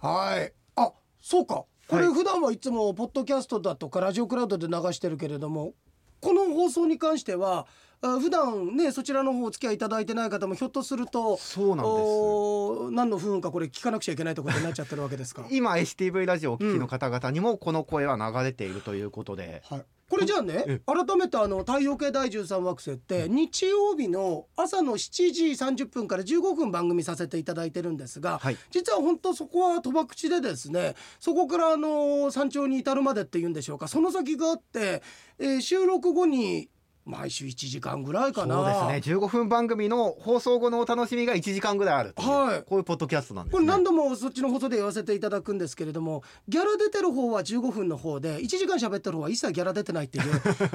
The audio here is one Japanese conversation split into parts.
はい、あ、そうか、これ普段はいつもポッドキャストだとかラジオクラウドで流してるけれども、この放送に関しては普段ね、そちらの方お付き合いいただいてない方もひょっとするとそうなんです、何の不運かこれ聞かなくちゃいけないところになっちゃってるわけですか。今 STV ラジオをお聞きの方々にもこの声は流れているということで、はい、これじゃあね、改めて太陽系第13惑星って日曜日の朝の7時30分から15分番組させていただいてるんですが、はい、実は本当そこは賭博地でですね、そこから山頂に至るまでっていうんでしょうか、その先があって、収録後に毎週1時間ぐらいかな。そうですね、15分番組の放送後のお楽しみが1時間ぐらいあるという、はい、こういうポッドキャストなんですね。これ何度もそっちの放送で言わせていただくんですけれども、ギャラ出てる方は15分の方で1時間喋ってる方は一切ギャラ出てないっていう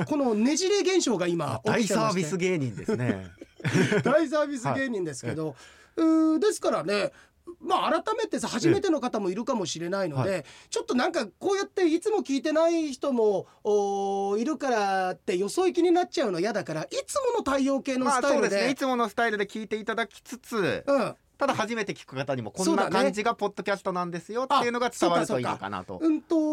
このねじれ現象が今起きてまして、大サービス芸人ですね大サービス芸人ですけど、はい、ですからね、まあ、改めてさ、初めての方もいるかもしれないので、はい、ちょっとなんかこうやっていつも聞いてない人もいるからってよそ行きになっちゃうの嫌だから、いつもの太陽系のスタイル で、まあそうですね、いつものスタイルで聞いていただきつつ、うん、ただ初めて聞く方にもこんな感じがポッドキャストなんですよっていうのが伝わるといいのかなと。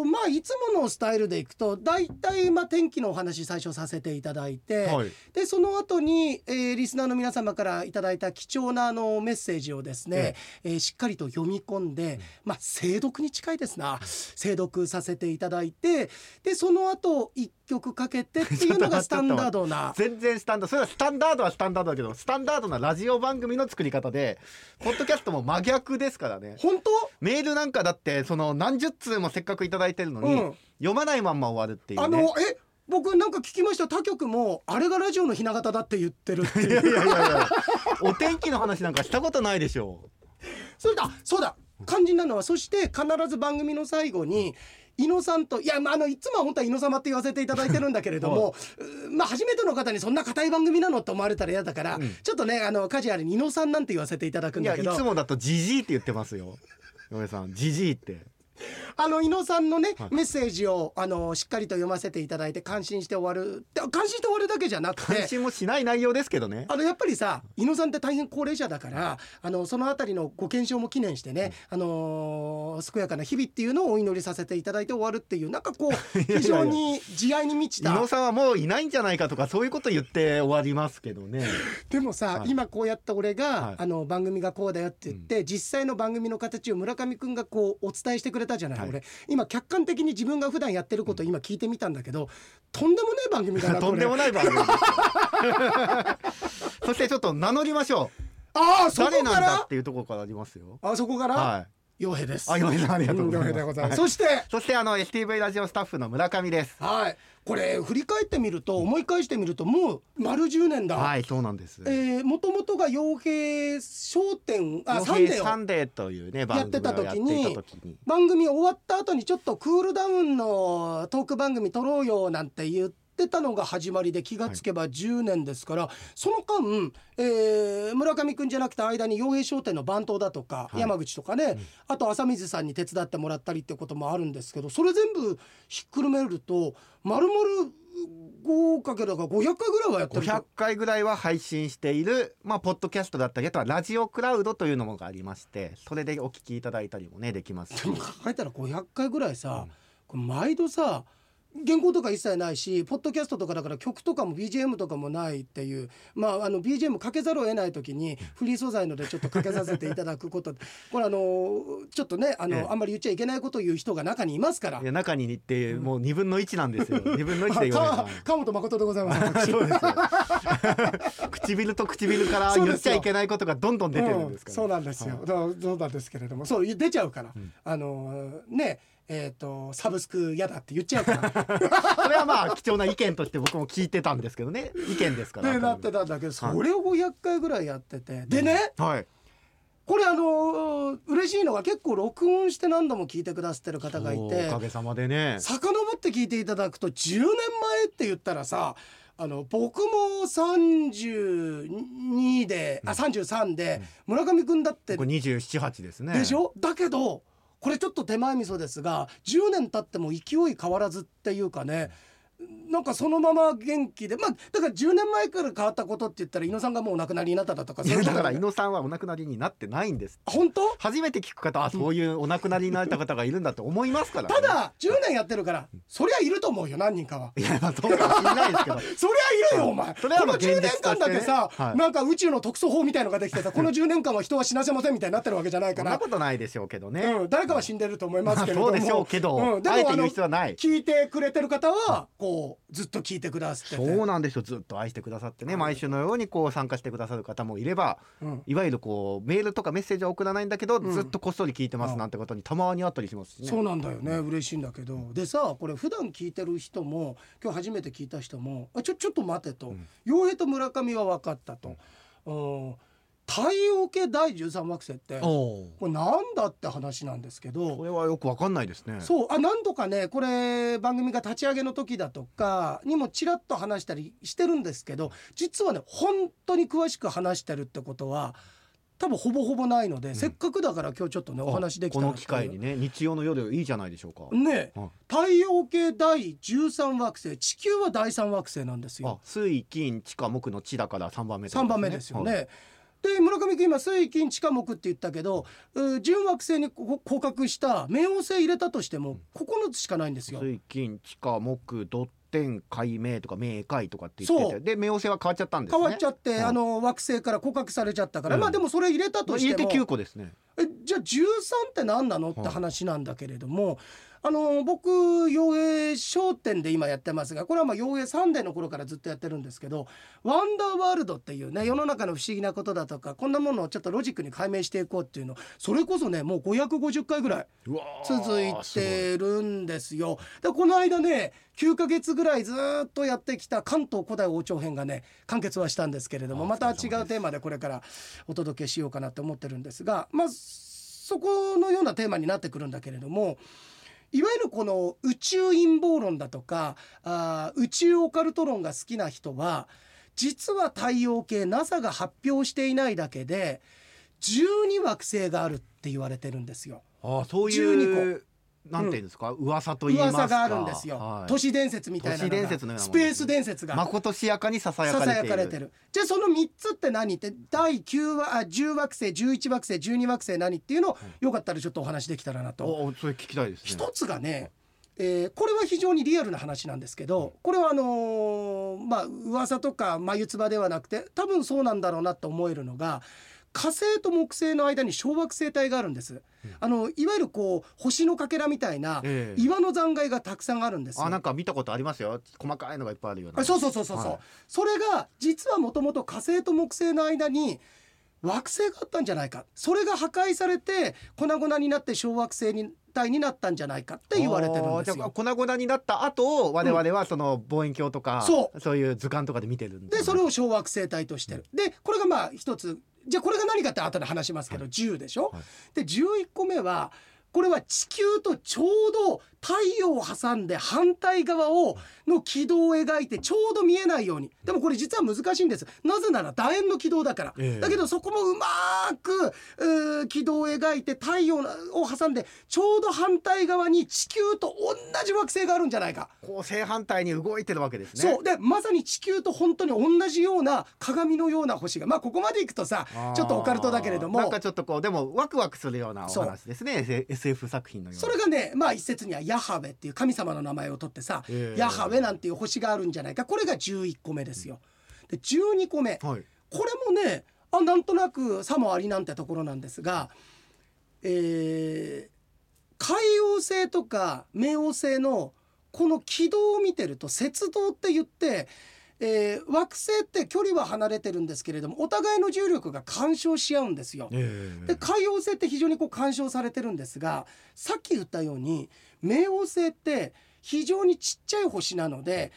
まあいつものスタイルでいくとだいたい天気のお話最初させていただいて、はい、でその後に、リスナーの皆様からいただいた貴重なメッセージをですね、しっかりと読み込んで、まあ精読に近いですな、精読させていただいて、でその後1曲かけてっていうのがスタンダードな全然スタンダード、それはスタンダードはスタンダードだけど、スタンダードなラジオ番組の作り方でポッドキャストも真逆ですからね。本当？メールなんかだってその何十通もせっかくいただいてるのに、うん、読まないまんま終わるっていうね。僕なんか聞きました、他局もあれがラジオのひな形だって言ってるっていういやお天気の話なんかしたことないでしょそうだ肝心なのは、そして必ず番組の最後に伊野さんと、いや、まあ、いつもは本当は伊野様って言わせていただいてるんだけれどもまあ初めての方にそんな固い番組なのと思われたら嫌だから、うん、ちょっとねカジュアルに伊野さんなんて言わせていただくんだけど、いやいつもだとジジイって言ってますよ嫁さん、ジジイって。伊野さんのね、はい、メッセージをしっかりと読ませていただいて感心して終わる、感心して終わるだけじゃなくて、感心もしない内容ですけどね、やっぱりさ、伊野さんって大変高齢者だからそのあたりのご健勝も記念してね、健やかな日々っていうのをお祈りさせていただいて終わるっていう、なんかこう非常に慈愛に満ちた伊野さんはもういないんじゃないかとかそういうこと言って終わりますけどねでもさ、はい、今こうやった俺が、はい、番組がこうだよって言って、うん、実際の番組の形を村上くんがこうお伝えしてくれたじゃない、はい、俺今客観的に自分が普段やってることを今聞いてみたんだけど、とんでもない番組だなとんでもない番組そしてちょっと名乗りましょう。誰なんだっていうところからありますよ。そこから、はい、陽平です。陽平さん、ありがとうございます。そしてSTV ラジオスタッフの村上です。はい、これ振り返ってみると、思い返してみるともう丸10年だ。はい、そうなんです。もともとが陽平商店サンデーというね番組をやっていた時に番組終わった後にちょっとクールダウンのトーク番組撮ろうよなんて言ってたのが始まりで、気がつけば10年ですから、はい、その間、村上くんじゃなくて間に陽平商店の番頭だとか、はい、山口とかね、うん、あと浅水さんに手伝ってもらったりってこともあるんですけど、それ全部ひっくるめると丸々500回ぐらいはやってる。500回ぐらいは配信している、まあ、ポッドキャストだったり、あとはラジオクラウドというのもありまして、それでお聞きいただいたりもねできます。でも考えたら500回ぐらいさ、うん、毎度さ原稿とか一切ないし、ポッドキャストとかだから曲とかも BGM とかもないっていう、まあ、BGM かけざるを得ない時にフリー素材のでちょっとかけさせていただくことこれちょっとねあんまり言っちゃいけないことを言う人が中にいますから。いや、中に行ってもう2分の1なんですよ、うん、2分の1で言われた川本誠でございますそうです唇と唇から言っちゃいけないことがどんどん出てるんですから、そうなんですよ、はい、そうなんですけれども、そう出ちゃうから、うん、ねサブスク嫌だって言っちゃうからそれはまあ貴重な意見として僕も聞いてたんですけどね、意見ですからでなってたんだけど、それを500回ぐらいやってて、でね、はい、これ嬉しいのが結構録音して何度も聞いてくださってる方がいて、おかげさまでね遡って聞いていただくと10年前って言ったらさ、僕も32で、33で、うん、村上くんだって27、8ですねでしょ。だけどこれちょっと手前味噌ですが、10年経っても勢い変わらずっていうかね、なんかそのまま元気で、まあ、だから10年前から変わったことって言ったら、井野さんがもうお亡くなりになっただとか、そういうだから井野さんはお亡くなりになってないんです。本当初めて聞く方、あ、そういうお亡くなりになった方がいるんだと思いますから、ね、ただ10年やってるからそりゃいると思うよ、何人かは。いや、まあ、そうかもしれないですけどそりゃいるよお前、それはもう現実としてね、この10年間だけさ、はい、なんか宇宙の特措法みたいのができてさ、この10年間は人は死なせませんみたいになってるわけじゃないからそんなことないでしょうけどね、うん、誰かは死んでると思いますけれども、まあ、そうでしょうけど、うん、でもあえて言う必要はない。聞いてくれてる方はこうずっと聞いてくださってて、そうなんですよ、ずっと愛してくださってね、毎週のようにこう参加してくださる方もいれば、うん、いわゆるこうメールとかメッセージは送らないんだけど、うん、ずっとこっそり聞いてますなんてことにたまにあったりしますしね。そうなんだよね、嬉しいんだけど、でさ、これ普段聞いてる人も今日初めて聞いた人も、あ、ちょっと待てと、陽平と村上は分かったと、うん、太陽系第13惑星ってこれなんだって話なんですけど、これはよく分かんないですね。そう、あ、何度かね、これ番組が立ち上げの時だとかにもちらっと話したりしてるんですけど、実はね、本当に詳しく話してるってことは多分ほぼほぼないので、うん、せっかくだから今日ちょっとねお話できたら、この機会にね、日曜の夜いいじゃないでしょうかね、うん、太陽系第13惑星、地球は第3惑星なんですよ。あ、水金地下木の地だから3番目、ね、3番目ですよね、はい。で、村上君今水金地下木って言ったけど、準惑星に降格した冥王星入れたとしても9つしかないんですよ。水金地下木ドッ天海明とか明海とかって言ってて、で冥王星は変わっちゃったんですね。変わっちゃって、はい、あの惑星から降格されちゃったから、うん、まあでもそれ入れたとしても入れて9個ですね。じゃあ13って何なのって話なんだけれども、はい、僕陽平商店で今やってますが、これはまあ陽平サンデーの頃からずっとやってるんですけど、ワンダーワールドっていうね、世の中の不思議なことだとかこんなものをちょっとロジックに解明していこうっていうの、それこそねもう550回ぐらい続いてるんですよ。でこの間ね9ヶ月ぐらいずっとやってきた関東古代王朝編がね完結はしたんですけれども、また違うテーマでこれからお届けしようかなと思ってるんですが、まあそこのようなテーマになってくるんだけれども、いわゆるこの宇宙陰謀論だとか宇宙オカルト論が好きな人は、実は太陽系 NASA が発表していないだけで12惑星があるって言われてるんですよ。ああ、そういう12個なんていうんですか、うん、噂と言いますか、噂があるんですよ、はい、都市伝説みたいなのが、スペース伝説がまことしやかにささやかれてる。じゃあその3つって何って、第9話、10惑星、11惑星、12惑星何っていうのを、うん、よかったらちょっとお話できたらなと。お、それ聞きたいですね。一つがね、これは非常にリアルな話なんですけど、これはまあ噂とか眉唾ではなくて、多分そうなんだろうなと思えるのが、火星と木星の間に小惑星帯があるんです、うん、いわゆるこう星のかけらみたいな岩の残骸がたくさんあるんですよ。あ、なんか見たことありますよ、細かいのがいっぱいあるような。そう、はい、それが実はもともと火星と木星の間に惑星があったんじゃないか、それが破壊されて粉々になって小惑星に体になったんじゃないかって言われてるんですよ。じゃあ粉々になった後を我々はその望遠鏡とか、うん、そういう図鑑とかで見てるんで、それを小惑星帯としてる、うん、でこれがまあ一つ。じゃあこれが何かって後で話しますけど、はい、10でしょ、はい、で11個目はこれは地球とちょうど太陽を挟んで反対側をの軌道を描いて、ちょうど見えないように。でもこれ実は難しいんです、なぜなら楕円の軌道だから、だけどそこもうまく軌道を描いて太陽を挟んでちょうど反対側に地球と同じ惑星があるんじゃないか、こう正反対に動いてるわけですね。そうで、まさに地球と本当に同じような鏡のような星が、まあここまでいくとさちょっとオカルトだけれども、なんかちょっとこうでもワクワクするようなお話ですね、SF 作品のような。それがね、まあ一説にはヤハウェっていう神様の名前を取ってさ、ヤハウェなんていう星があるんじゃないか、これが11個目ですよ。で12個目、はい、これもね、あ、なんとなくさもありなんてところなんですが、海王星とか冥王星のこの軌道を見てると、節道って言って、惑星って距離は離れてるんですけれども、お互いの重力が干渉し合うんですよ、で海王星って非常にこう干渉されてるんですが、さっき言ったように冥王星って非常にちっちゃい星なので、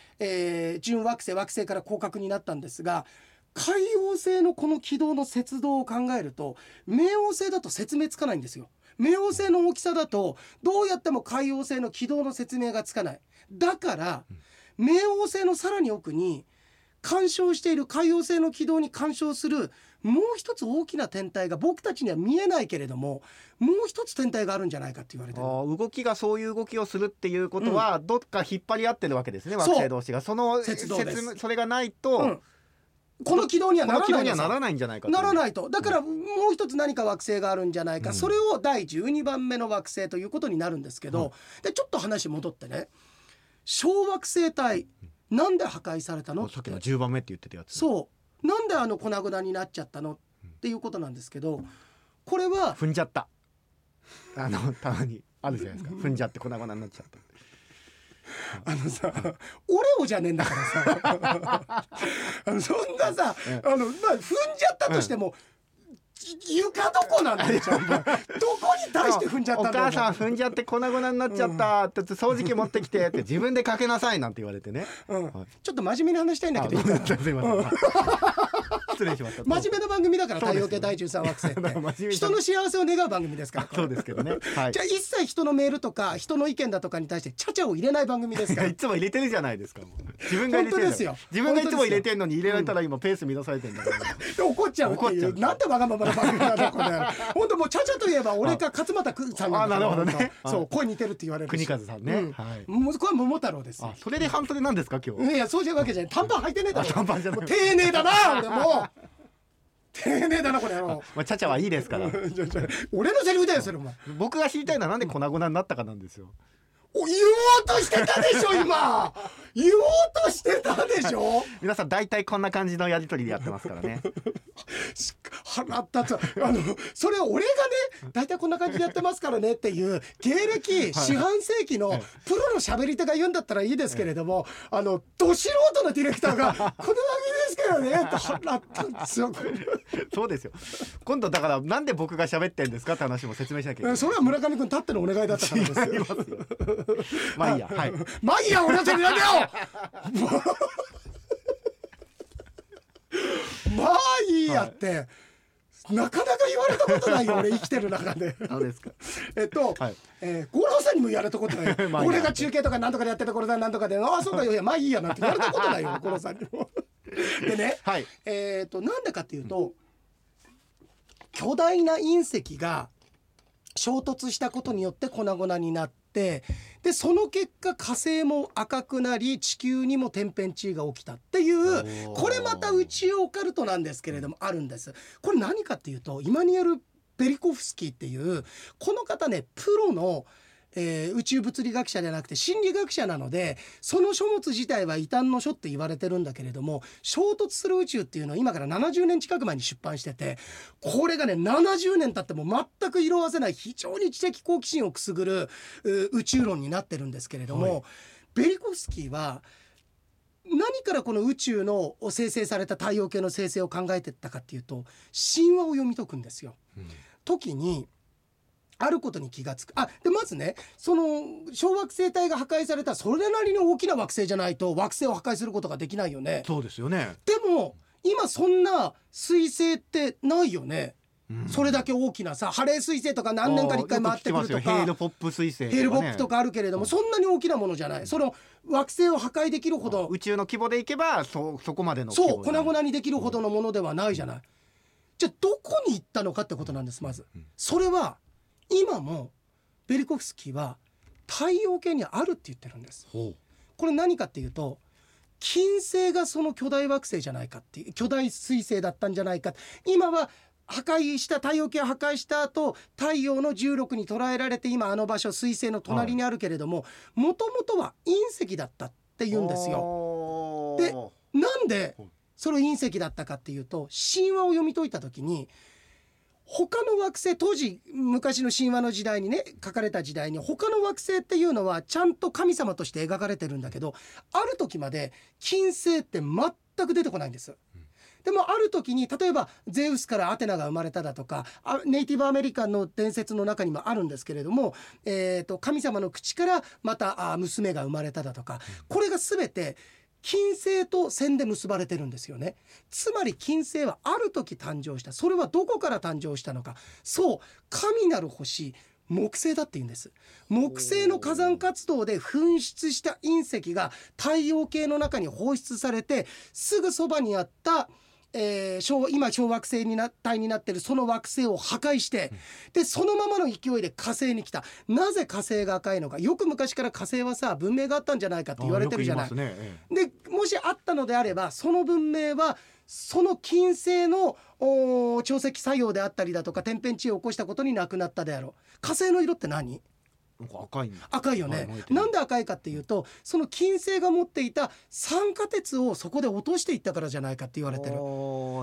準惑星、惑星から降格になったんですが、海王星のこの軌道の節度を考えると冥王星だと説明つかないんですよ。冥王星の大きさだとどうやっても海王星の軌道の説明がつかない。だから冥王星のさらに奥に干渉している、海王星の軌道に干渉するもう一つ大きな天体が僕たちには見えないけれども、もう一つ天体があるんじゃないかって言われてる。動きがそういう動きをするっていうことは、どっか引っ張り合ってるわけですね、惑星同士が。そのそれがないと、この軌道にはならないんじゃないかと。ならないと。だからもう一つ何か惑星があるんじゃないか、それを第12番目の惑星ということになるんですけど、でちょっと話戻ってね、小惑星帯なんで破壊されたのって、さっきの10番目って言ってたやつ、そうなんで粉々になっちゃったのっていうことなんですけど、これは踏んじゃった、たまにあるじゃないですか、踏んじゃって粉々になっちゃったさ、オレオじゃねえんだからさそんなさ、まあ、踏んじゃったとしても、床どこなんだよどこに対して踏んじゃったんだよお母さん踏んじゃって粉々になっちゃったって掃除機持ってきてって自分でかけなさいなんて言われてね、ちょっと真面目に話したいんだけど、すいません失礼しました。真面目な番組だから、太陽系第13惑星って人の幸せを願う番組ですから。そうですけどね、はい、じゃあ一切人のメールとか人の意見だとかに対してチャチャを入れない番組ですからいつも入れてるじゃないですか、もう自分が入れてるじゃん、自分がいつも入れてるのに入れられたら今ペース乱されてるんだから怒っちゃうっていう、なんてわがままな番組なんだこれ本当もうチャチャといえば俺か勝俣さんなんだから。なるほどね、そう声似てるって言われる国和さんね、これ桃太郎です。それで半袖なんですか今日。いやそうじゃわけじゃない、短パン履いてねえだろ。短パンじゃない、丁寧だな俺もう丁寧だなこれ。まあ、チャチャはいいですから俺のセリフだよそれ。も僕が知りたいのはなんで粉々になったかなんですよ。言おうとしてたでしょ今言おうとしてたでしょ皆さん大体こんな感じのやり取りでやってますからね払ったとそれは俺がね大体こんな感じでやってますからねっていう芸歴四半世紀のプロの喋り手が言うんだったらいいですけれども、ど素人のディレクターがこの番組ですけどねって払ったんですよそうですよ。今度だからなんで僕が喋ってんですかって話も説明しなきゃいけない。それは村上君たってのお願いだったからですよ。まあいいや、はい、まあいいや、俺たちになんだよまあいいやって、なかなか言われたことないよ俺生きてる中でそうですか。五郎さんにも言われたことないよ俺が中継とかなんとかでやってた頃だなんとかで、ああそうかよ、いやまあいいやなんて言われたことないよ五郎さんにもでね、はい、なんでかっていうと、巨大な隕石が衝突したことによって粉々になって、でその結果火星も赤くなり地球にも天変地異が起きたっていう、これまた宇宙オカルトなんですけれどもあるんです。これ何かっていうと、イマニュエル・ベリコフスキーっていうこの方ね、プロの、宇宙物理学者じゃなくて心理学者なので、その書物自体は異端の書って言われてるんだけれども、衝突する宇宙っていうのを今から70年近く前に出版してて、これがね70年経っても全く色褪せない非常に知的好奇心をくすぐる宇宙論になってるんですけれども、ベリコフスキーは何からこの宇宙の生成された太陽系の生成を考えてったかっていうと、神話を読み解くんですよ、時にあることに気がつく。でまずね、その小惑星帯が破壊された、それなりの大きな惑星じゃないと惑星を破壊することができないよね。そうですよね。でも今そんな彗星ってないよね、それだけ大きなさ、ハレー彗星とか何年かに1回回ってくるとか、ヘールポップ彗星とかね、ヘールポップとかあるけれども、そんなに大きなものじゃない、その惑星を破壊できるほど、宇宙の規模でいけば そこまでの規模で、そう粉々にできるほどのものではないじゃない。じゃあどこに行ったのかってことなんです。まずそれは今もベリコフスキーは太陽系にあるって言ってるんです。これ何かっていうと、金星がその巨大惑星じゃないかっていう、巨大彗星だったんじゃないか。今は破壊した、太陽系を破壊した後、太陽の重力に捉えられて今あの場所彗星の隣にあるけれども、もともとは隕石だったって言うんですよ。でなんでそれ隕石だったかっていうと、神話を読み解いた時に他の惑星、当時昔の神話の時代にね書かれた時代に、他の惑星っていうのはちゃんと神様として描かれてるんだけど、ある時まで金星って全く出てこないんです。でもある時に、例えばゼウスからアテナが生まれただとか、ネイティブアメリカンの伝説の中にもあるんですけれども、神様の口からまた娘が生まれただとか、これが全て金星と線で結ばれてるんですよね。つまり金星はある時誕生した。それはどこから誕生したのか。そう、神なる星、木星だって言うんです。木星の火山活動で噴出した隕石が太陽系の中に放出されて、すぐそばにあった今小惑星に帯になっているその惑星を破壊して、でそのままの勢いで火星に来た。なぜ火星が赤いのか。よく昔から火星はさ文明があったんじゃないかって言われてるじゃない。ねでもしあったのであれば、その文明はその金星の潮汐作用であったりだとか天変地異を起こしたことになくなったであろう。火星の色って何？赤いよね。なんで赤いかっていうと、その金星が持っていた酸化鉄をそこで落としていったからじゃないかって言われてる。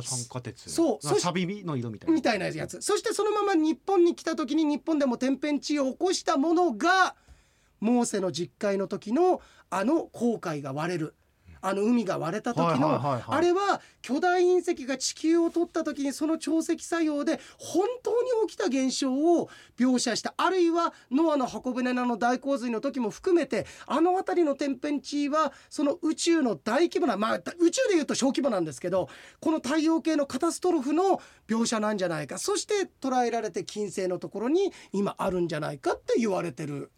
酸化鉄、そうサビビの色みたいなやつ。そしてそのまま日本に来た時に日本でも天変地異を起こしたものが、モーセの実会の時のあの航海が割れる、あの海が割れた時の、あれは巨大隕石が地球を取った時にその潮汐作用で本当に起きた現象を描写した。あるいはノアの箱舟の大洪水の時も含めて、あの辺りの天変地異はその宇宙の大規模な、宇宙でいうと小規模なんですけど、この太陽系のカタストロフの描写なんじゃないか。そして捉えられて金星のところに今あるんじゃないかって言われてる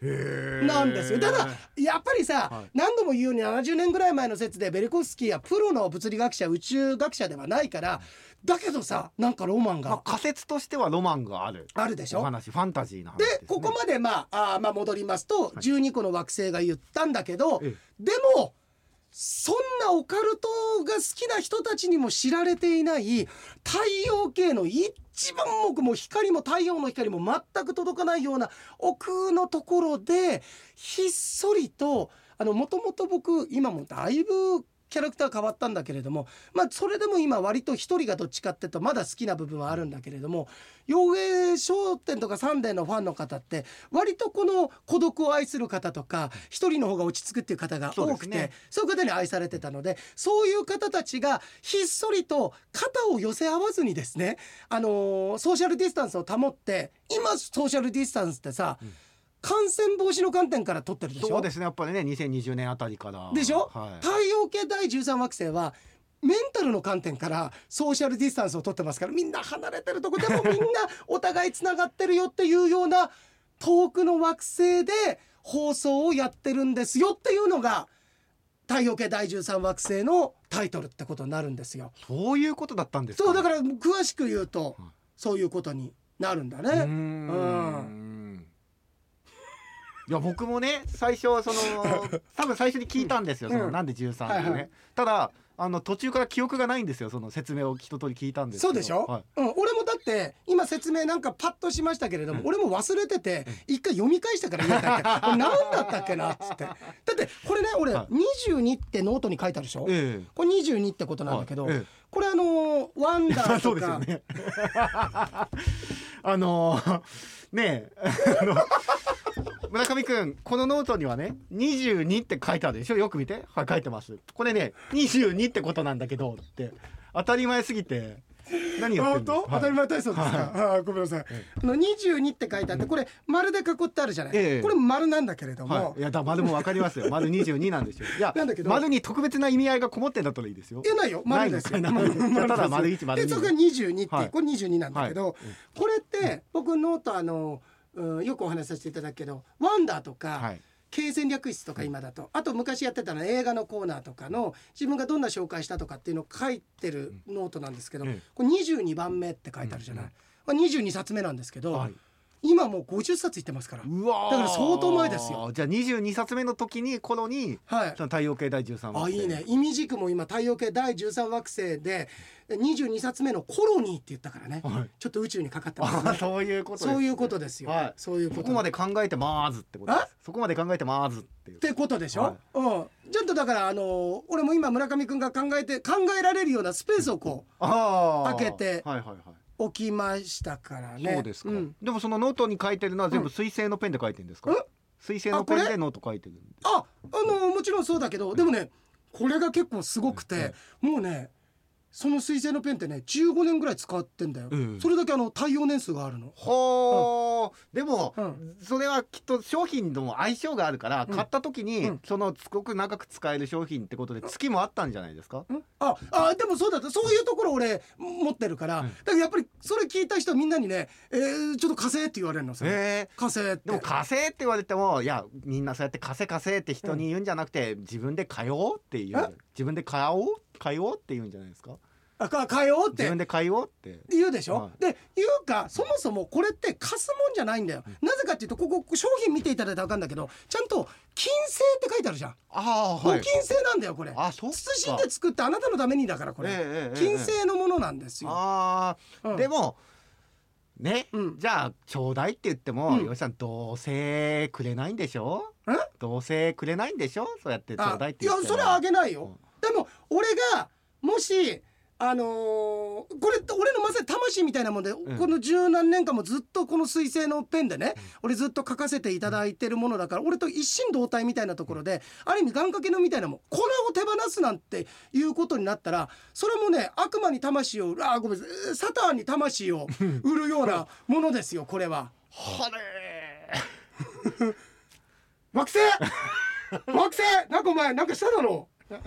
なんですよ。ただやっぱりさ、何度も言うように70年ぐらい前の説でベレコフスキーはプロの物理学者宇宙学者ではないから、だけどさ、なんかロマンが、仮説としてはロマンがあるでしょ。お話ファンタジーな話ですね。でここまで戻りますと、12個の惑星が言ったんだけど、でもそんなオカルトが好きな人たちにも知られていない太陽系の一番奥、も光も太陽の光も全く届かないような奥のところでひっそりと、もともと僕今もだいぶキャラクター変わったんだけれども、それでも今割と一人がどっちかってとまだ好きな部分はあるんだけれども、陽平商店とかサンデーのファンの方って割とこの孤独を愛する方とか一人の方が落ち着くっていう方が多くて、そういう方に愛されてたので、そういう方たちがひっそりと肩を寄せ合わずにですね、ソーシャルディスタンスを保って、今ソーシャルディスタンスってさ、感染防止の観点から取ってるでしょ。そうですね、やっぱりね、2020年あたりからでしょ、太陽系第13惑星はメンタルの観点からソーシャルディスタンスを取ってますから、みんな離れてるとこでもみんなお互いつながってるよっていうような遠くの惑星で放送をやってるんですよっていうのが太陽系第13惑星のタイトルってことになるんですよ。そういうことだったんですか。そうだから詳しく言うと、そういうことになるんだね。いや僕もね、最初は多分最初に聞いたんですよ、なんで13ってね、ただ途中から記憶がないんですよ。その説明を一通り聞いたんですけど。そうでしょ、俺もだって今説明なんかパッとしましたけれども、俺も忘れてて一回読み返したから言えたっけ、これ何だったっけなっつって。だってこれね、俺22ってノートに書いてあるでしょ、これ22ってことなんだけど、これワンダーとかそうですよねねえ村上くん、このノートにはね22って書いてあるでしょ。よく見て、はい、書いてます。これね22ってことなんだけどって、当たり前すぎて何やってんの、当たり前体操ですか、ごめんなさい、22って書いてあって、これ丸で囲ってあるじゃない、これ丸なんだけれども、いやだ丸も分かりますよ丸22なんですよ。いやなんだけど丸に特別な意味合いがこもってんだったらいいですよ。いやないよ、丸ですよ、ただ丸1丸2で、そこが22って、これ22なんだけど、これって僕ノートよくお話しさせていただくけど、ワンダーとか、経営戦略室とか今だと、あと昔やってたの映画のコーナーとかの自分がどんな紹介したとかっていうのを書いてるノートなんですけど、これ22番目って書いてあるじゃない、22冊目なんですけど、今もう50冊いってますから。うわ、だから相当前ですよ。じゃあ22冊目の時にその太陽系第13惑星、いいね、意味軸も今太陽系第13惑星で22冊目のコロニーって言ったからね、ちょっと宇宙にかかってますね。そういうことですね。そういうことですよ、そういうこと。そこまで考えてまーずってことです。そこまで考えてまーずってことでしょ、ちょっとだから俺も今村上くんが考えられるようなスペースをこう開けて起きましたからね。そうですか、でもそのノートに書いてるのは全部水性のペンで書いてるんですか、水性のペンでノート書いてるんです。もちろんそうだけど、でもねこれが結構すごくて、もうねその水性のペンってね15年ぐらい使ってんだよ、それだけ耐用年数があるの。でも、それはきっと商品の相性があるから、買った時に、すごく長く使える商品ってことで月もあったんじゃないですか、でもそうだった、そういうところ俺持ってるから、だからやっぱりそれ聞いた人みんなにね、ちょっと火星って言われるの。火星って、でも火星って言われても、いやみんなそうやって火星って人に言うんじゃなくて、自分で買おうって言う、自分で買おうって言うんじゃないですか。変えようって自分で変えようって言うでしょ、はい、で言うかそもそもこれって貸すもんじゃないんだよ、うん、なぜかっていうとここ商品見ていただいたら分かるんだけどちゃんと金製って書いてあるじゃん。あ、はい、ご金製なんだよこれ。あ、そうか。慎んで作ったあなたのためにだからこれ、金製のものなんですよ。あ、うん、でもね、うん、じゃあちょうだいって言っても、うん、吉さんどうせくれないんでしょ、うん、どうせくれないんでしょ、そうやってちょうだいって言って。いやそれはあげないよ、うん、でも俺がもしこれ俺のまさに魂みたいなもんで、うん、この十何年間もずっとこの水星のペンでね、うん、俺ずっと書かせていただいてるものだから、うん、俺と一心同体みたいなところで、うん、ある意味願掛けのみたいなもん、これを手放すなんていうことになったらそれもね悪魔に魂をごめんサタンに魂を売るようなものですよこれは。はれ惑星惑星なんかお前なんかしただろうっ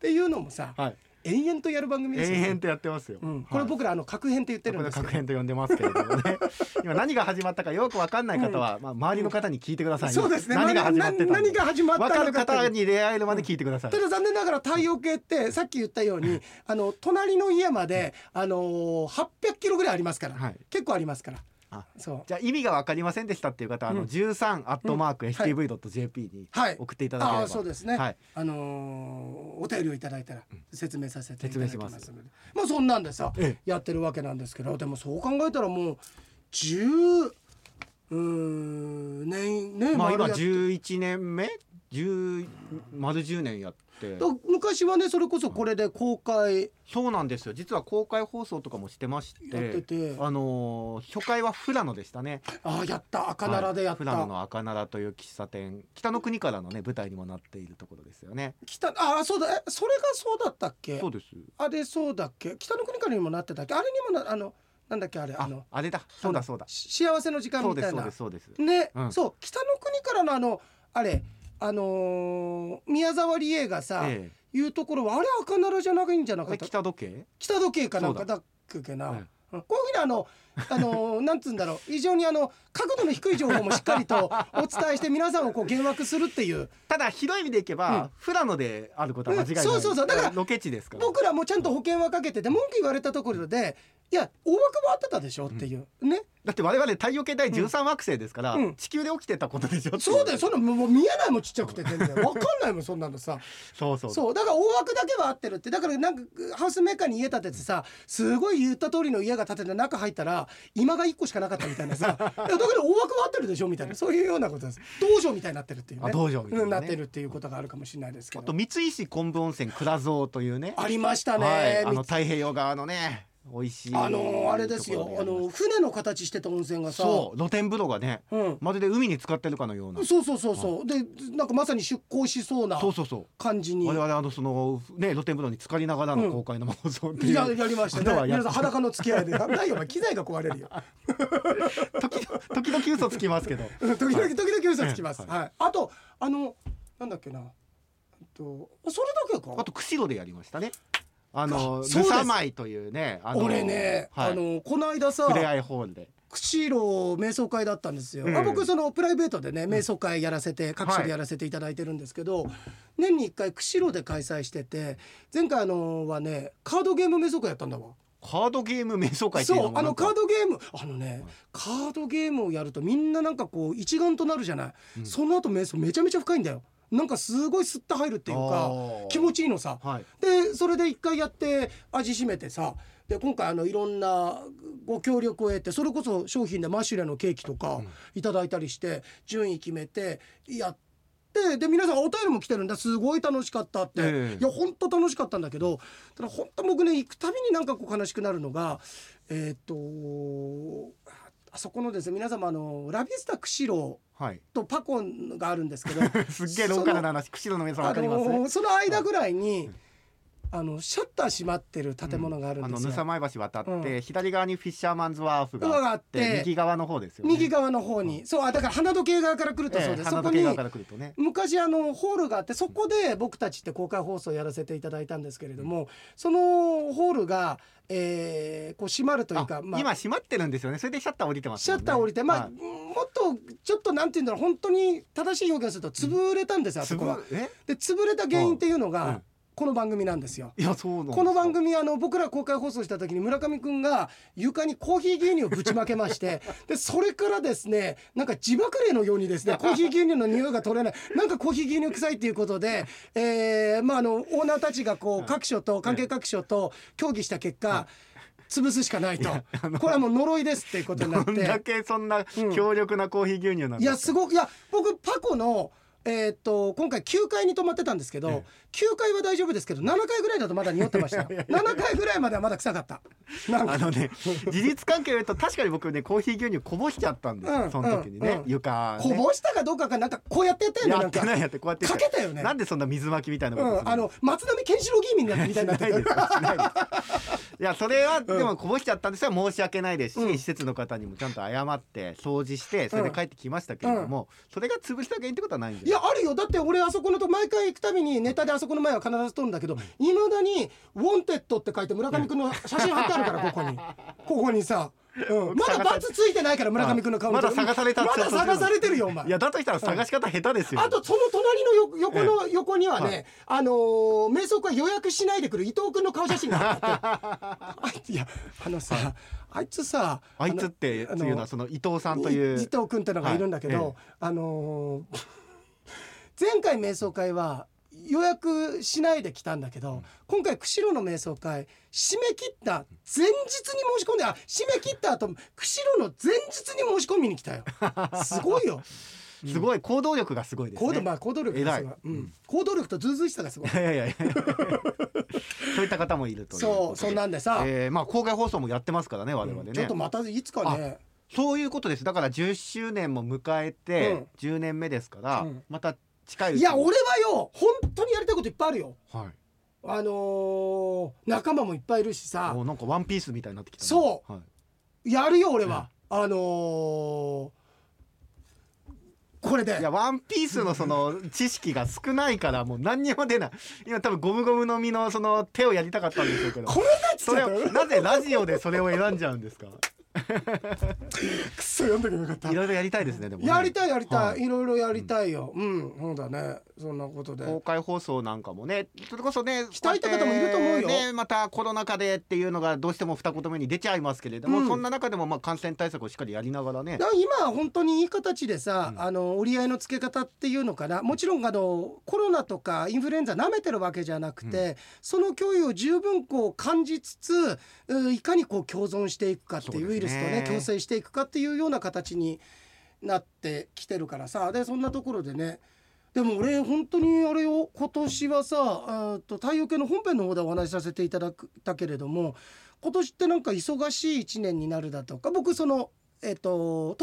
ていうのもさ、はい、延々とやる番組ですよね。延々とやってますよ、うん、これ僕ら確変って言ってるんですけど、確変と呼んでますけれどもね今何が始まったかよく分かんない方は、うん、まあ、周りの方に聞いてください、ね、そうですね、何が始まってたのか分かる方に出会えるまで聞いてください、うん、ただ残念ながら太陽系ってさっき言ったように隣の家まで、800キロぐらいありますから、はい、結構ありますから。あ、そう。じゃあ意味が分かりませんでしたっていう方は、13@stv.jp に送っていただければ、はい、あ、そうですね、はい、お便りをいただいたら説明させていただきますので、説明します。まあそんなんでさ、やってるわけなんですけど、でもそう考えたらもう10年ね、まあ今11年目丸10年やって、昔はねそれこそこれで公開、そうなんですよ、実は公開放送とかもしてまして、やってて、初回は富良野でしたね。あ、やった、赤奈良でやった、はい、富良野の赤奈良という喫茶店、北の国からのね舞台にもなっているところですよね。あ、そうだ、それがそうだったっけ。そうです、あれそうだっけ、北の国からにもなってたっけ、あれにもな、なんだっけ、あれ、あれだ、そうだそうだ、幸せの時間みたいな、そうですそうですそうです、ね、うん、そう、北の国からのあれ、宮沢りえがさ、いうところはあれ赤奈良じゃないんじゃなかった、北時計かなんかだっけな、こういうふうになんつうんだろう、非常に角度の低い情報もしっかりとお伝えして皆さんをこう幻惑するっていう。ただ広い意味でいけば、うん、富良野であることは間違いない、うん、そうそうそう、だからロケ地ですから、僕らもちゃんと保険はかけてて、文句言われたところで、いや大枠もあってたでしょっていう、うん、ね。だって我々太陽系第13惑星ですから、うん、地球で起きてたことでしょって。そうだよ、そんなもう見えないもん、ちっちゃくて全然分かんないもんそんなのさそうだから大枠だけは合ってるって。だからなんかハウスメーカーに家建ててさ、すごい言った通りの家が建てて中入ったら今が1個しかなかったみたいなさだから大枠は合ってるでしょみたいな、そういうようなことです。道場みたいになってるっていうね、道場みたいな、ね、なってるっていうことがあるかもしれないですけど。あと三石昆布温泉蔵蔵というねありましたね、はい、太平洋側のね美味しい、あれですよ、船の形してた温泉がさ、そう露天風呂がね、うん、まるで海に浸かってるかのような、そうそうそうそう、はい、でなんかまさに出港しそうな感じに、そうそうそう、我々そのね露天風呂に浸かりながらの公開の放送っていう、うん、やりましたね。皆さん裸の付き合いでないよ、機材が壊れるよ時々嘘つきますけど時々嘘つきます、はいはい、あとなんだっけな、それだけか。あと釧路でやりましたね、ぬさまいというね、俺ね、はい、この間さふれあいホールで釧路瞑想会だったんですよ、うん、僕そのプライベートでね瞑想会やらせて、うん、各所でやらせていただいてるんですけど、はい、年に1回釧路で開催してて、前回はねカードゲーム瞑想会やったんだわ。カードゲーム瞑想会っていうのもそう、カードゲームはい、カードゲームをやるとみんななんかこう一丸となるじゃない、うん、その後瞑想めちゃめちゃ深いんだよ、なんかすごいスッと入るっていうか気持ちいいのさ、はい、でそれで一回やって味しめてさ、で今回いろんなご協力を得て、それこそ商品でマシュレのケーキとかいただいたりして順位決めてやって、で皆さんお便りも来てるんだ、すごい楽しかったって、いや本当楽しかったんだけど、ただ本当僕ね行くたびになんかこう悲しくなるのがあそこのですね、皆様ラビスタ釧路とパコンがあるんですけど、はい、すっげえローカルな話、釧路の皆さん分かりますね。その間ぐらいに、はい、シャッター閉まってる建物があるんですよ、ぬさまい橋渡って、うん、左側にフィッシャーマンズワーフがあって、右側の方ですよね、右側の方に、うん、そう、だから花時計側から来るとそうです、そこに昔ホールがあって、そこで僕たちって公開放送やらせていただいたんですけれども、うん、そのホールがこう閉まるというか、今閉まってるんですよね。それでシャッター降りてますもんね。シャッター降りて、はい、もっとちょっとなんていうんだろう、本当に正しい表現すると潰れたんですよ、あそこは。で潰れた原因っていうのが、この番組なんですよ。いや、そうなんです。この番組、僕ら公開放送した時に村上くんが床にコーヒー牛乳をぶちまけましてでそれからですね、なんか自爆霊のようにですねコーヒー牛乳の匂いが取れないなんかコーヒー牛乳臭いということで、オーナーたちがこう各所と関係各所と協議した結果、はい、潰すしかないと、これはもう呪いですっていうことになって、どんだけそんな強力なコーヒー牛乳なんですか。いや、すごく、いや、僕パコの今回9階に泊まってたんですけど、9階は大丈夫ですけど7階ぐらいだとまだ匂ってました。7階ぐらいまではまだ臭かった。なんかね、事実関係を言うと確かに僕ねコーヒー牛乳こぼしちゃったんですよ、その時にね、床ねこぼしたかどうかがなんかこうやってやったよね。やってない、やってこうやってかけたよね。なんでそんな水まきみたいなことするの、松並健四郎議員みたいになってる。いや、それはでもこぼしちゃったんですよ、申し訳ないですし、施設の方にもちゃんと謝って掃除してそれで帰ってきましたけれども、それが潰した原因ってことはないんですよ。いや、あるよ。だって俺あそこのと毎回行くたびにネタであそこの前は必ず撮るんだけど、いまだにウォンテッドって書いて村上くんの写真貼ってあるからここにここにさ、まだバツついてないから村上くんの顔まだ探された、まだ探されてるよお前。いや、だとしたら探し方下手ですよ。あとその隣の横にはね、瞑想は予約しないでくる伊藤くんの顔写真があって、いや、さ、あいつさ、あいつっていうのはその伊藤さんという伊藤くんってのがいるんだけど、前回瞑想会は予約しないで来たんだけど、今回釧路の瞑想会締め切った前日に申し込んで、締め切った後釧路の前日に申し込みに来たよ。すごいよ。すごい、行動力がすごいですね。行動力がすごい。行動力とずうずうしさがすごい。いやいやいや。そういった方もいるという。そう、そんなんでさ、公開放送もやってますからね、我々ね。ちょっとまたいつかね。そういうことです。だから10周年も迎えて10年目ですから、また。近い。いや、俺はよ、本当にやりたいこといっぱいあるよ、はい、仲間もいっぱいいるしさ、なんかワンピースみたいになってきた、ね、そう、はい、やるよ俺は、これで。いや、ワンピースのその知識が少ないからもう何にも出ない。今多分ゴムゴムの実のその手をやりたかったんでしょうけど、これだそれをなぜラジオでそれを選んじゃうんですか。くそ、読んだけどよかった。いろいろやりたいですね。でもね、やりたいやりたい、はい、いろいろやりたいよ。そうだね。そんなことで公開放送なんかもね、それこそね期待した方もいると思うよ、またコロナ禍でっていうのがどうしても二言目に出ちゃいますけれども、そんな中でも感染対策をしっかりやりながらね、今本当にいい形でさ、折り合いのつけ方っていうのかな。もちろんコロナとかインフルエンザ舐めてるわけじゃなくて、その脅威を十分感じつつ、いかに共存していくかっていうウイルスとね、共生していくかっていうような形になってきてるからさ。でそんなところでね、でも俺本当にあれを今年はさ、太陽系の本編の方でお話しさせていただいたけれども、今年ってなんか忙しい1年になるだとか、僕その東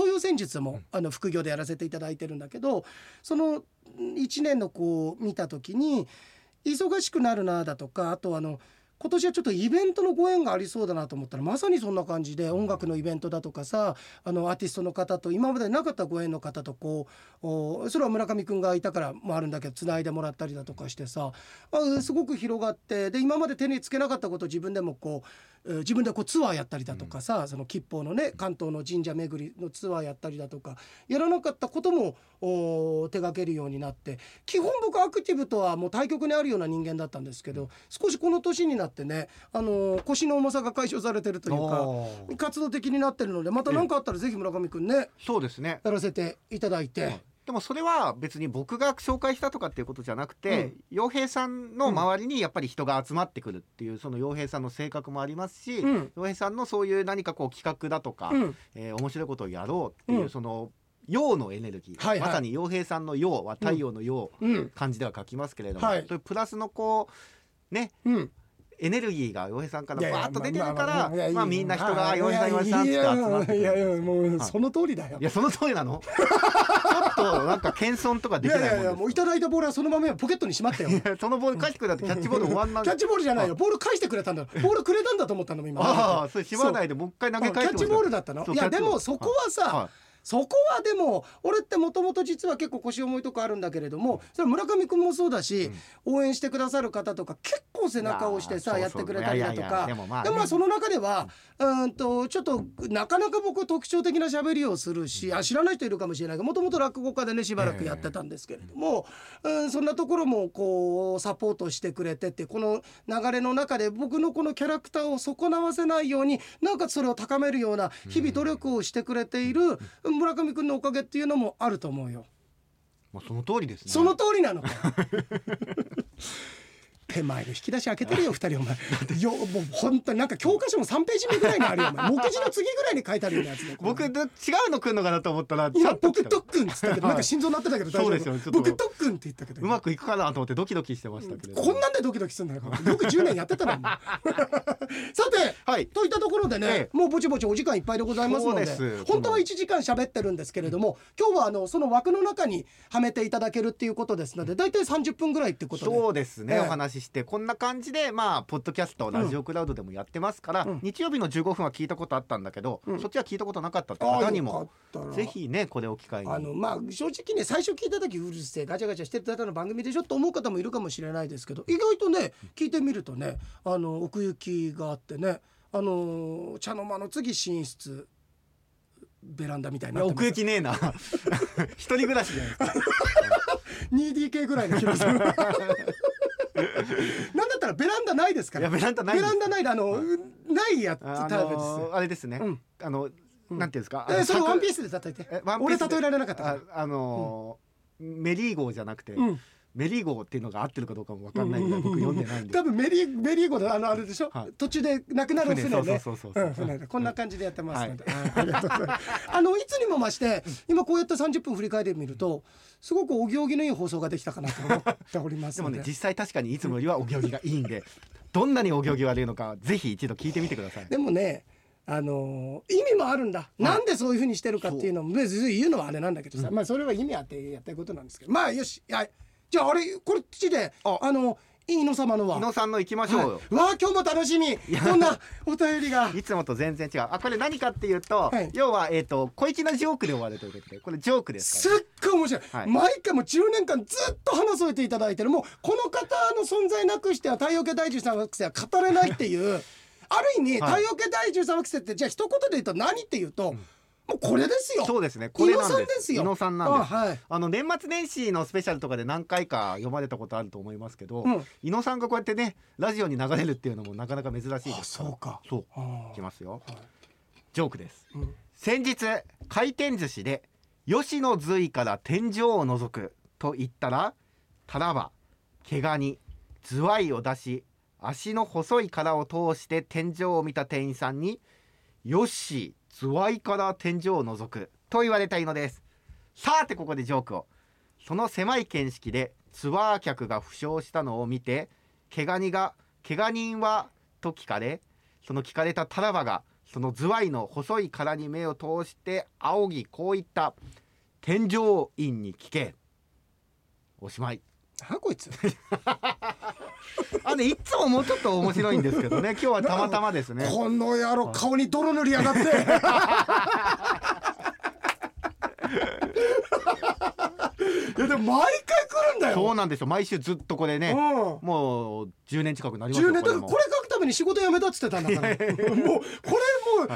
洋戦術も副業でやらせていただいてるんだけど、その1年の見た時に忙しくなるなだとか、あと今年はちょっとイベントのご縁がありそうだなと思ったら、まさにそんな感じで音楽のイベントだとかさ、アーティストの方と今までなかったご縁の方とそれは村上くんがいたからもあるんだけど、つないでもらったりだとかしてさ、すごく広がって、で今まで手につけなかったことを自分でも自分でツアーやったりだとかさ、その吉報のね関東の神社巡りのツアーやったりだとか、やらなかったことも手掛けるようになって、基本僕アクティブとはもう対極にあるような人間だったんですけど、少しこの年になってね、腰の重さが解消されてるというか活動的になってるので、また何かあったらぜひ村上くんね、そうですね、やらせていただいて。でもそれは別に僕が紹介したとかっていうことじゃなくて、陽平さんの周りにやっぱり人が集まってくるっていう、その陽平さんの性格もありますし、陽平さんのそういう何か企画だとか、面白いことをやろうっていう、その陽のエネルギー、まさに陽平さんの陽は太陽の陽、漢字では書きますけれども、プラスのね、エネルギーが陽平さんからバーッと出てるから、みんな人が陽平さん陽平さんって集まってくる。いやいや、もうその通りだよ。いや、その通りなの。ちょっとなんか謙遜とかできないもんです。いやいや、もういただいたボールはそのままポケットにしまったよ。そのボール返してくれたって、キャッチボール終わんない。キャッチボールじゃないよ、ボール返してくれたんだ。ボールくれたんだと思ったの今。ああ、それしまわないでもう一回投げ返して。キャッチボールだったの。いやでもそこはさ、そこはでも俺ってもともと実は結構腰重いとこあるんだけれども、それ村上くんもそうだし、応援してくださる方とか結構背中を押してさやってくれたりだとか、でもまあその中ではちょっとなかなか僕特徴的な喋りをするし、知らない人いるかもしれないけど、もともと落語家でねしばらくやってたんですけれども、そんなところもこうサポートしてくれてって、この流れの中で僕のこのキャラクターを損なわせないようになんかそれを高めるような日々努力をしてくれている村上君のおかげっていうのもあると思うよ。まあ、その通りですね。その通りなのか手前の引き出し開けてるよ2人お前よ、もう本当になんか教科書も3ページ目ぐらいにあるよお前、目次の次ぐらいに書いてあるようなやつ、ね、僕違うのくんのかなと思ったら今ポケトックンって言ったけど、なんか心臓鳴ってたけど大丈夫、ポケトックンって言ったけどうまくいくかなと思ってドキドキしてましたけど、こんなんでドキドキするんだよよく10年やってたのさて、はい、といったところでね、もうぼちぼちお時間いっぱいでございますの で本当は1時間喋ってるんですけれども、今日はその枠の中にはめていただけるっていうことですので、だいたい30分ぐらいってことで、そうですね、お話してこんな感じで、まあポッドキャストラジオクラウドでもやってますから、日曜日の15分は聞いたことあったんだけど、そっちは聞いたことなかったって方にもぜひね、これを機会にまあ正直ね、最初聞いた時うるせえガチャガチャしてる方の番組でしょと思う方もいるかもしれないですけど、意外とね聞いてみるとね奥行きがあってね、茶の間の次寝室ベランダみたいな奥行きねえな一人暮らしじゃないですか2DK ぐらいの広さなんだったらベランダないですから。いや、ベランダないです。ベランダないでないやつタイプです。あれですね。なんていうんですか。それワンピースで例えて。俺例えられなかったから。メリーゴーじゃなくて。メリーゴーっていうのが合ってるかどうかも分かんないんで、僕読んでないんで多分メリーゴーのあれでしょ、途中でなくなる船ね、こんな感じでやってますので、ありがとうございますいつにも増して今こうやって30分振り返ってみるとすごくお行儀のいい放送ができたかなと思っておりますのででもね、実際確かにいつもよりはお行儀がいいんでどんなにお行儀悪いのかぜひ一度聞いてみてください。でもね意味もあるんだ、なんでそういう風にしてるかっていうのも言うのはあれなんだけどさ、まあそれは意味あってやったいことなんですけど、まあよし、じゃあこっちで伊野様のは伊野さんの行きましょうよ、わー今日も楽しみ、こんなお便りがいつもと全然違う。これ何かっていうと、要は小粋なジョークで終わるということで、これジョークですから、ね、すっごい面白い、毎回もう10年間ずっと話をしていただいてる、もうこの方の存在なくしては太陽系第13惑星は語れないっていうある意味太陽系第13惑星ってじゃあ一言で言うと何っていうと、もうこれですよ。そうですね。これなんです。伊野さんなんです。年末年始のスペシャルとかで何回か読まれたことあると思いますけど、伊野さんがこうやってねラジオに流れるっていうのもなかなか珍しいですから。あ、そうか。そう。いきますよ。ジョークです。先日回転寿司で吉野髄から天井を除くと言ったら、たらば毛ガニズワイを出し足の細い殻を通して天井を見た店員さんによし。ズワイから天井を覗くと言われたいのです。さてここでジョークを。その狭い見識でツアー客が負傷したのを見て怪我人はと聞かれ、その聞かれたタラバがそのズワイの細い殻に目を通して仰ぎこう言った、天井員に聞け。おしまい。なあこいついつももうちょっと面白いんですけどね、今日はたまたまですね。この野郎顔に泥塗りやがっていやでも毎回来るんだよ。そうなんですよ、毎週ずっとこれね、もう10年近くなりますよ。10年だからこれ書くために仕事辞めたっつってたんだからもうこれもう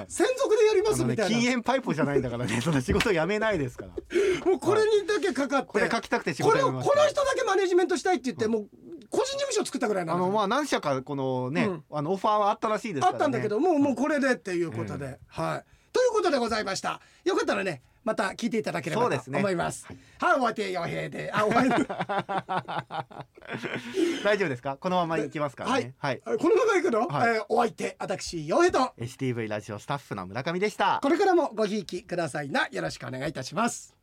専属でやりますみたいな、禁煙パイプじゃないんだからね、その仕事辞めないですからもうこれにだけかかって、これ書きたくて仕事辞めました。この人だけマネジメントしたいって言ってもう個人事務所作ったぐらいなんですよ。何社かこのね、オファーはあったらしいですからね。あったんだけどもうこれでっていうことで、はいということでございました。よかったらねまた聞いていただければと思います。はい、お相手陽平で大丈夫ですか、このままいきますからね。はい、このままいくの。お相手私陽平と STV ラジオスタッフの村上でした。これからもごひいきくださいな、よろしくお願いいたします。